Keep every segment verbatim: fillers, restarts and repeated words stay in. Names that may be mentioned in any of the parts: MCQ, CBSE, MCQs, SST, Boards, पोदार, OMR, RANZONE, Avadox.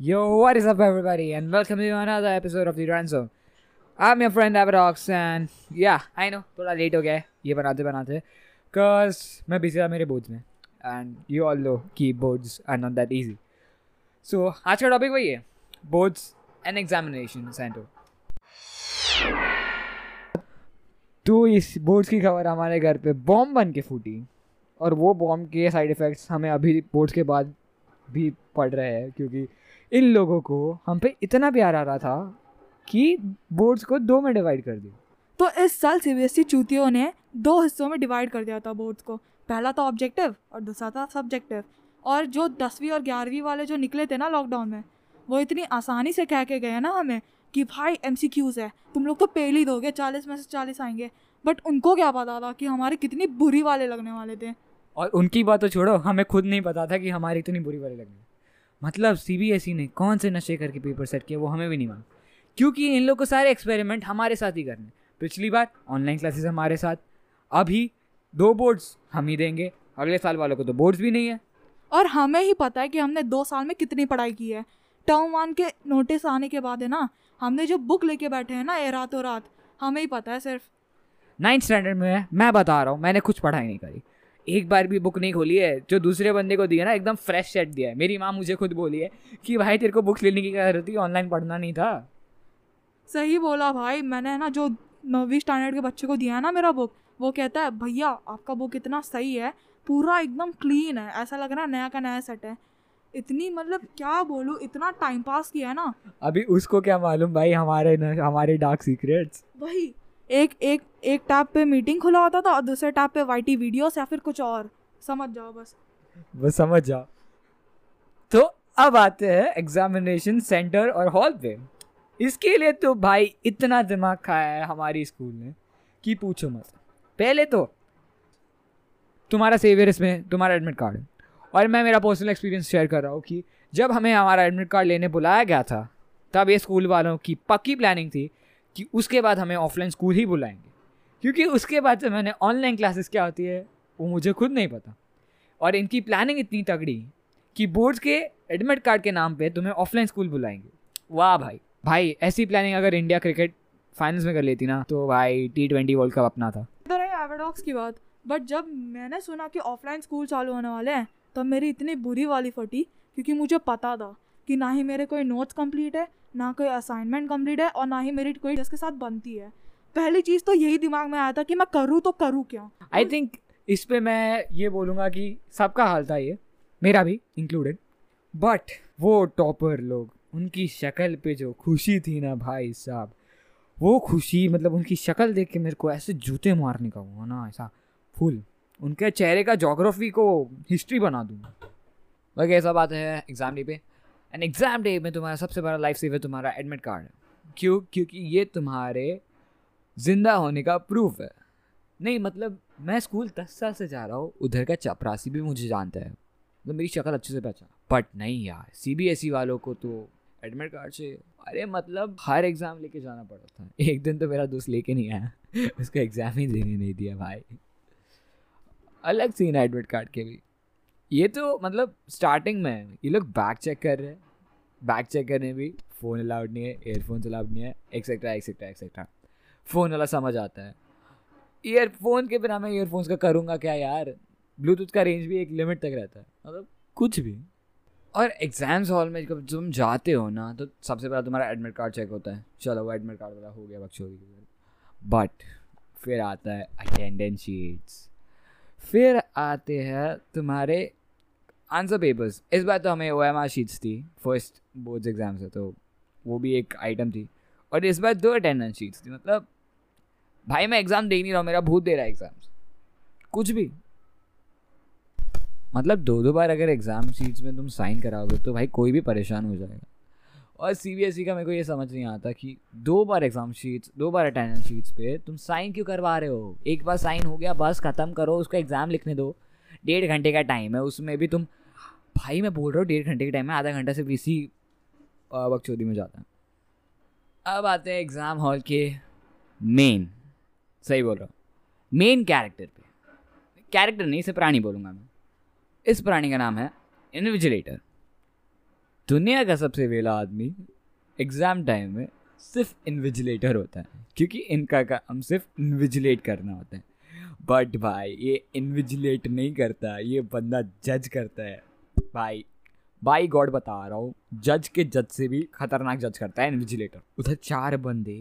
Yo, what is up everybody, and welcome to another episode of the RANZONE. I'm your friend Avadox, and yeah, I know थोड़ा late हो गया है ये बनाते बनाते cause मैं बिजी था मेरे बोर्ड्स में, and you all know कि boards are not that easy. So आज का टॉपिक वही है, boards and examination center. तो इस boards की खबर हमारे घर पे बॉम्ब बन के फूटी, और वो बॉम्ब के साइड इफ़ेक्ट्स हमें अभी boards के बाद भी पढ़ रहे हैं, क्योंकि इन लोगों को हम पे इतना प्यार आ रहा था कि बोर्ड्स को दो में डिवाइड कर दिया। तो इस साल सीबीएसई चूतियों ने दो हिस्सों में डिवाइड कर दिया था बोर्ड्स को। पहला था ऑब्जेक्टिव और दूसरा था सब्जेक्टिव। और जो दसवीं और ग्यारहवीं वाले जो निकले थे ना लॉकडाउन में, वो इतनी आसानी से कह के गए ना हमें कि भाई एमसीक्यूज़ है, तुम लोग तो फेल ही दोगे, चालीस में से चालीस आएंगे। बट उनको क्या पता था कि हमारे कितनी बुरी वाले लगने वाले थे। और उनकी बात तो छोड़ो, हमें खुद नहीं पता था कि हमारी इतनी बुरी वाले लगने। मतलब सीबीएसई ने कौन से नशे करके पेपर सेट किया वो हमें भी नहीं मालूम, क्योंकि इन लोग को सारे एक्सपेरिमेंट हमारे साथ ही करने। पिछली बार ऑनलाइन क्लासेस हमारे साथ, अभी दो बोर्ड्स हम ही देंगे, अगले साल वालों को तो बोर्ड्स भी नहीं है। और हमें ही पता है कि हमने दो साल में कितनी पढ़ाई की है। टर्म वन के नोटिस आने के बाद है ना, हमने जो बुक लेके बैठे हैं ना ए रातों रात, हमें ही पता है। सिर्फ नाइन्थ स्टैंडर्ड में मैं बता रहा हूँ, मैंने कुछ पढ़ाई नहीं करी, एक बार भी बुक नहीं खोली है। जो दूसरे बंदे को दिया ना एकदम फ्रेश सेट दिया है। मेरी माँ मुझे खुद बोली है कि भाई तेरे को बुक्स लेने की क्या जरूरत थी, ऑनलाइन पढ़ना नहीं था। सही बोला भाई, मैंने ना जो नौवीं स्टैंडर्ड के बच्चे को दिया ना मेरा बुक, वो कहता है भैया आपका बुक इतना सही है, पूरा एकदम क्लीन है, ऐसा लग रहा है नया का नया सेट है। इतनी मतलब क्या बोलूँ, इतना टाइम पास किया है ना। अभी उसको क्या मालूम भाई हमारे हमारे डार्क सीक्रेट्स। वही एक एक एक टैब पे मीटिंग खुला होता था और दूसरे टैब पे वाईटी वीडियोस या फिर कुछ और, समझ जाओ बस बस समझ जाओ। तो अब आते हैं एग्जामिनेशन सेंटर और हॉल पे। इसके लिए तो भाई इतना दिमाग खाया है हमारी स्कूल ने कि पूछो मत। पहले तो तुम्हारा सेवियर इसमें तुम्हारा एडमिट कार्ड है, और मैं मेरा पर्सनल एक्सपीरियंस शेयर कर रहा हूँ कि जब हमें हमारा एडमिट कार्ड लेने बुलाया गया था, तब ये स्कूल वालों की पक्की प्लानिंग थी कि उसके बाद हमें ऑफलाइन स्कूल ही बुलाएंगे, क्योंकि उसके बाद से मैंने ऑनलाइन क्लासेस क्या होती है वो मुझे खुद नहीं पता। और इनकी प्लानिंग इतनी तगड़ी कि बोर्ड्स के एडमिट कार्ड के नाम पे तुम्हें ऑफलाइन स्कूल बुलाएंगे। वाह भाई भाई, ऐसी प्लानिंग अगर इंडिया क्रिकेट फाइनल्स में कर लेती ना तो भाई टी ट्वेंटी वर्ल्ड कप अपना था। तो रही एवाडॉक्स की बात, बट जब मैंने सुना कि ऑफलाइन स्कूल चालू होने वाले हैं तब मेरी इतनी बुरी वाली फटी, क्योंकि मुझे पता था कि ना ही मेरे कोई नोट्स कंप्लीट है, ना कोई असाइनमेंट कंप्लीट है, और ना ही मेरी कोई इसके साथ बनती है। पहली चीज़ तो यही दिमाग में आया था कि मैं करूँ तो करूँ क्या। आई थिंक इस पे मैं ये बोलूँगा कि सबका हाल था ये, मेरा भी इंक्लूडेड। बट वो टॉपर लोग, उनकी शक्ल पे जो खुशी थी ना भाई साहब, वो खुशी मतलब उनकी शक्ल देख के मेरे को ऐसे जूते मारने का हुआ ना, ऐसा फुल उनके चेहरे का जोग्राफी को हिस्ट्री बना दूँगा। बाकी ऐसा बात है एग्ज़ाम डे पे। एंड एग्ज़ाम डे में तुम्हारा सबसे बड़ा लाइफ सेवर तुम्हारा एडमिट कार्ड है। क्यों? क्योंकि ये तुम्हारे ज़िंदा होने का प्रूफ है। नहीं मतलब मैं स्कूल दस साल से जा रहा हूँ, उधर का चपरासी भी मुझे जानता है, मतलब मेरी शक्ल अच्छे से पहचान। बट नहीं यार, सीबीएसई वालों को तो एडमिट कार्ड से अरे मतलब हर एग्ज़ाम लेके जाना पड़ता था। एक दिन तो मेरा दोस्त लेके नहीं आया उसका एग्ज़ाम ही देने नहीं दिया भाई। अलग सीन है एडमिट कार्ड के भी। ये तो मतलब स्टार्टिंग में ये लोग बैग चेक कर रहे हैं, बैग चेक करने भी फ़ोन अलाउड नहीं है, एयरफोन्स अलाउड नहीं है, एक्सेट्रा एक्सेट्रा एक्सेट्रा। फ़ोन वाला समझ आता है, ईयरफोन के बिना मैं ईयरफोन्स का करूँगा क्या यार। ब्लूटूथ का रेंज भी एक लिमिट तक रहता है, मतलब कुछ भी। और एग्ज़ाम्स हॉल में जब तुम जाते हो ना तो सबसे पहले तुम्हारा एडमिट कार्ड चेक होता है। चलो वो एडमिट कार्ड वाला हो गया बकचोदी की तरह। बट फिर आता है अटेंडेंस शीट्स, फिर आते हैं तुम्हारे आंसर पेपर्स। इस बार तो हमें ओएमआर शीट्स थी, फर्स्ट बोर्ड्स एग्ज़ाम से, तो वो भी एक आइटम थी। और इस बार दो अटेंडेंस शीट्स थी। मतलब भाई मैं एग्ज़ाम दे नहीं रहा हूँ, मेरा भूत दे रहा है एग्ज़ाम्स, कुछ भी। मतलब दो दो बार अगर एग्ज़ाम शीट्स में तुम साइन कराओगे तो भाई कोई भी परेशान हो जाएगा। और सीबीएसई का मेरे को ये समझ नहीं आता कि दो बार एग्ज़ाम शीट्स, दो बार अटेंडेंस शीट्स पे तुम साइन क्यों करवा रहे हो। एक बार साइन हो गया बस ख़त्म करो, उसका एग्ज़ाम लिखने दो। डेढ़ घंटे का टाइम है, उसमें भी तुम भाई मैं बोल रहा हूँ डेढ़ घंटे के टाइम में आधा घंटा सिर्फ इसी बकचोदी में जाता है। अब आते हैं एग्ज़ाम हॉल के मेन, सही बोल रहा हूँ, मेन कैरेक्टर पे। कैरेक्टर नहीं, इसे प्राणी बोलूँगा मैं। इस प्राणी का नाम है इन्विजिलेटर। दुनिया का सबसे वेला आदमी एग्ज़ाम टाइम में सिर्फ इन्विजिलेटर होता है, क्योंकि इनका काम सिर्फ इन्विजिलेट करना होता है। बट भाई ये इन्विजिलेट नहीं करता, ये बंदा जज करता है। भाई बाई गॉड बता रहा हूँ, जज के जज से भी खतरनाक जज करता है इन्विजिलेटर। उधर चार बंदे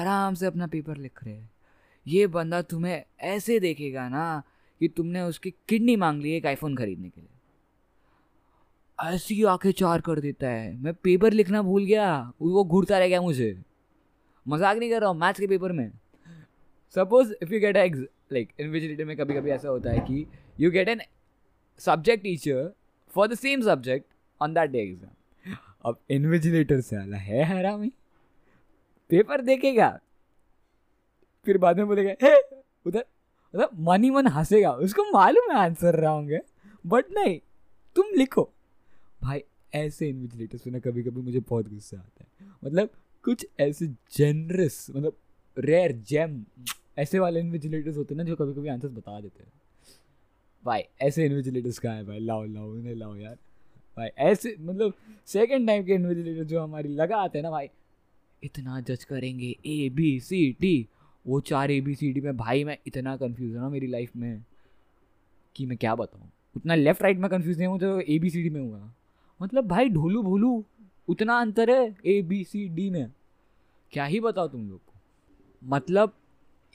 आराम से अपना पेपर लिख रहे हैं, ये बंदा तुम्हें ऐसे देखेगा ना कि तुमने उसकी किडनी मांग ली एक आईफोन खरीदने के लिए, ऐसी आंखें चार कर देता है। मैं पेपर लिखना भूल गया, वो घूरता रह गया मुझे। मजाक नहीं कर रहा हूँ, मैथ्स के पेपर में suppose if you get ex like invigilator में कभी कभी ऐसा होता है कि you get an subject teacher for the same subject on that day exam. अब इन्विजिलेटर साला है हरामी, पेपर देखेगा फिर बाद में बोलेगा हे उधर, मतलब मन ही मन हंसेगा, उसको मालूम है आंसर रहा होंगे बट नहीं तुम लिखो। भाई ऐसे इन्विजिलेटर से ना कभी कभी मुझे बहुत गुस्सा आता है। मतलब कुछ ऐसे जनरस, मतलब रेयर जेम ऐसे वाले इन्विजिलेटर्स होते हैं ना जो कभी कभी आंसर्स बता देते हैं। भाई ऐसे इन्विजिलेटर्स कहाँ है भाई, लाओ लाओ उन्हें लाओ यार। भाई ऐसे मतलब सेकंड टाइम के इन्विजिलेटर जो हमारी लगा आते हैं ना भाई, इतना जज करेंगे ए बी सी डी, वो चार ए बी सी डी में भाई मैं इतना कन्फ्यूज़ हूँ मेरी लाइफ में कि मैं क्या बताऊँ। उतना लेफ्ट राइट में कन्फ्यूज़ नहीं हूँ तो ए बी सी डी में हुआ, मतलब भाई ढोलू भोलू उतना अंतर है ए बी सी डी में, क्या ही बताओ तुम लोग को। मतलब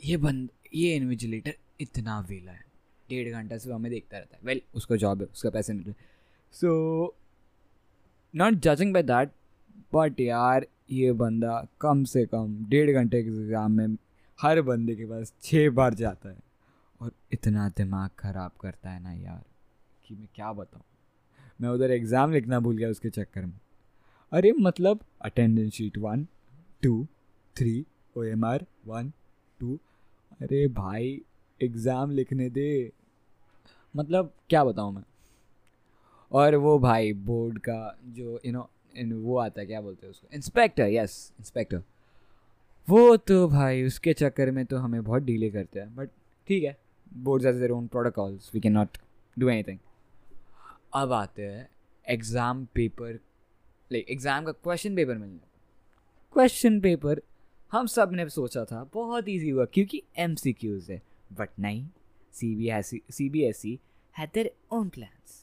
ये बंद ये इन्विजिलेटर इतना वेला है, डेढ़ घंटा से हमें देखता रहता है। वेल well, उसका जॉब है, उसका पैसे मिल रहे हैं, so not judging by that. But यार ये बंदा कम से कम डेढ़ घंटे के एग्ज़ाम में हर बंदे के पास छः बार जाता है और इतना दिमाग ख़राब करता है ना यार कि मैं क्या बताऊँ। मैं उधर एग्ज़ाम लिखना भूल गया उसके चक्कर में। अरे मतलब attendance sheet one two three O M R one two, अरे भाई एग्ज़ाम लिखने दे, मतलब क्या बताऊँ मैं। और वो भाई बोर्ड का जो यू नो वो आता है, क्या बोलते हैं उसको, इंस्पेक्टर, यस इंस्पेक्टर, वो तो भाई उसके चक्कर में तो हमें बहुत डिले करते हैं। बट ठीक है, boards has their own protocols, we can not do anything. अब आते हैं एग्ज़ाम पेपर, लाइक एग्ज़ाम का क्वेश्चन पेपर मिलना। क्वेश्चन पेपर हम सब ने सोचा था बहुत ईजी हुआ क्योंकि M C Qs है, बट नहीं, C B S E had their own plans।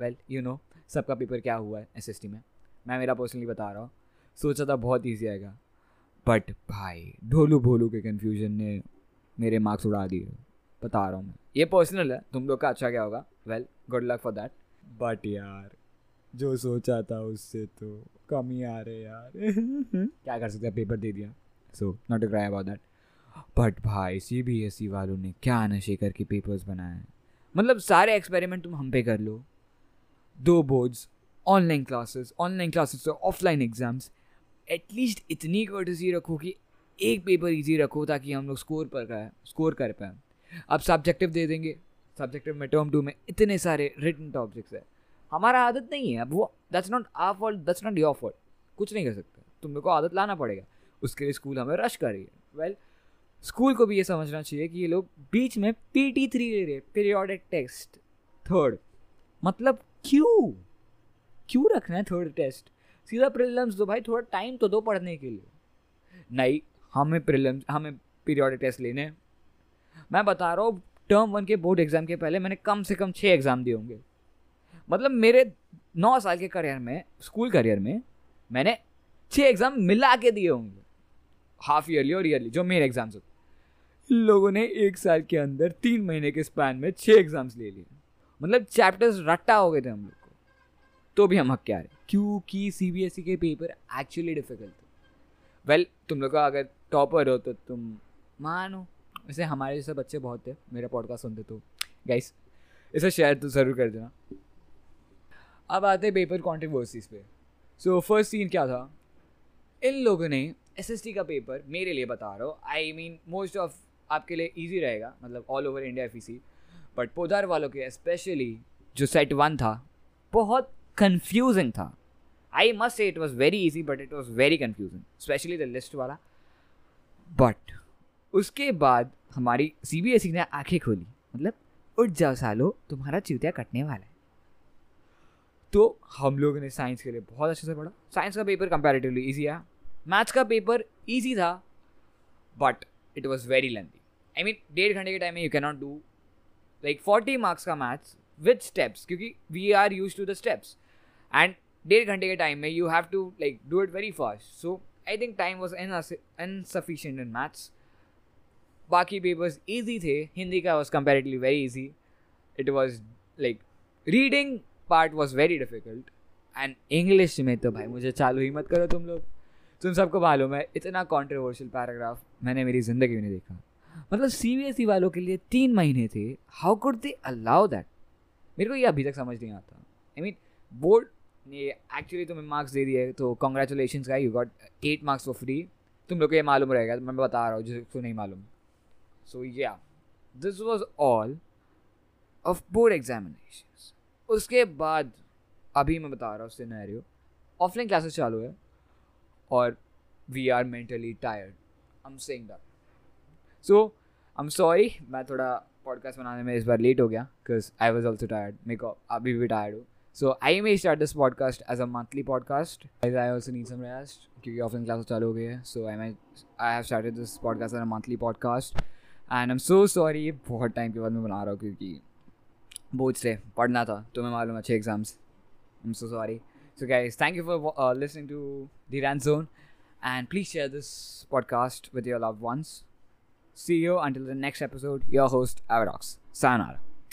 Well you know सबका पेपर क्या हुआ है S S T में, मैं मेरा पर्सनली बता रहा हूँ, सोचा था बहुत ईजी आएगा बट भाई ढोलू भोलू के कन्फ्यूजन ने मेरे मार्क्स उड़ा दिए, बता रहा हूँ मैं। ये पर्सनल है, तुम लोग का अच्छा क्या होगा, well good luck for that. But यार जो सोचा था उससे तो कम ही आ रहे यार क्या कर सकते हैं, पेपर दे दिया, so not a cry about that. But भाई C B S E वालों ने क्या नशे करके पेपर्स बनाए हैं, मतलब सारे एक्सपेरिमेंट तुम हम पे कर लो। दो boards, online classes, online classes से ऑफलाइन एग्ज़ाम्स, एटलीस्ट इतनी कर्टसी रखो कि एक पेपर ईजी रखो ताकि हम लोग स्कोर पर कर स्कोर कर पाए। अब सब्जेक्टिव दे देंगे, सब्जेक्टिव में टर्म टू में इतने सारे रिटन टॉपिक्स है, हमारा आदत नहीं है। अब वो that's not our fault, that's not your fault, कुछ नहीं कर सकते, तुम लोग को आदत लाना पड़ेगा, उसके लिए स्कूल हमें रश कर रही है। वेल well, स्कूल को भी ये समझना चाहिए कि ये लोग बीच में P T थ्री ले रहे, पीरियोडिक टेस्ट थर्ड, मतलब क्यों क्यों रखना है थर्ड टेस्ट, सीधा प्रीलिम्स दो भाई, थोड़ा टाइम तो दो पढ़ने के लिए। नहीं, हमें प्रीलिम्स हमें पीरियोडिक टेस्ट लेने, मैं बता रहा हूँ टर्म वन के बोर्ड एग्ज़ाम के पहले मैंने कम से कम छः एग्ज़ाम दिए होंगे। मतलब मेरे नौ साल के करियर में, स्कूल करियर में मैंने छः एग्ज़ाम मिला के दिए होंगे, हाफ ईयरली और ईयरली जो मेन एग्ज़ाम्स होते। लोगों ने एक साल के अंदर तीन महीने के स्पैन में छः एग्ज़ाम्स ले लिए, मतलब चैप्टर्स रट्टा हो गए थे हम लोग को, तो भी हम हक के आ रहे क्योंकि C B S E के पेपर एक्चुअली डिफ़िकल्ट थे। वेल तुम लोग का अगर टॉपर हो तो तुम मानो, वैसे हमारे जैसे बच्चे बहुत थे, मेरा पॉडकास्ट सुनते तो गाइस इसे शेयर तो ज़रूर कर देना। अब आते हैं पेपर कॉन्ट्रोवर्सीज़ पे। सो फर्स्ट सीन क्या था, इन लोगों ने S S T का पेपर, मेरे लिए बता रहा हूँ, आई मीन मोस्ट ऑफ आपके लिए इजी रहेगा, मतलब all over India F E C, but पोदार वालों के स्पेशली जो सेट वन था बहुत कन्फ्यूजिंग था। I must say it was very easy but it was very confusing, specially the list वाला। बट उसके बाद हमारी C B S E ने आँखें खोली, मतलब उठ जाओ सालो तुम्हारा चूतिया कटने वाला है। तो हम लोगों ने साइंस के लिए बहुत अच्छे से पढ़ा। साइंस का पेपर कंपैरेटिवली इजी है, मैथ्स का पेपर इजी था but it was very lengthy. I mean डेढ़ घंटे के टाइम में you can not do like forty marks का मैथ्स विद स्टेप्स, क्योंकि we are use to the steps and डेढ़ घंटे के टाइम में you have to like do it very fast. So I think time was insufficient in maths. बाकी papers easy थे। हिंदी का was comparatively very easy, it was like reading part was very difficult and English में तो भाई मुझे चालू ही मत करो तुम लोग। तुम सबको मालूम है इतना कॉन्ट्रोवर्शियल पैराग्राफ मैंने मेरी ज़िंदगी में नहीं देखा। मतलब सीबीएसई वालों के लिए तीन महीने थे, how could they allow that? मेरे को ये अभी तक समझ नहीं आता। आई मीन बोर्ड ने एक्चुअली तुम्हें मार्क्स दे दिए तो कॉन्ग्रेचुलेशन का, you got eight marks for free. तुम लोग को ये मालूम रहेगा, मैं बता रहा हूँ जिसको नहीं मालूम। So yeah this was all of board examination. उसके बाद अभी मैं बता रहा हूँ सिनेरियो, ऑफलाइन क्लासेस चालू है और we are mentally tired. I am saying that, so I am sorry मैं थोड़ा पॉडकास्ट बनाने में इस बार लेट हो गया because I was also tired. मेरे को अभी भी टायर्ड हूँ। So I may start this podcast as a monthly podcast. I also need some rest क्योंकि ऑफलाइन क्लासेस चालू हो गई है। So I may I have started this podcast as a monthly podcast and I am so sorry. बहुत time के बाद मैं बना रहा हूँ क्योंकि बोर्ड से पढ़ना था, तुम्हें मालूम अच्छे exams. I am so sorry. So guys, thank you for listening to The Rant Zone, and please share this podcast with your loved ones. See you until the next episode. Your host, Avadox. Sayonara.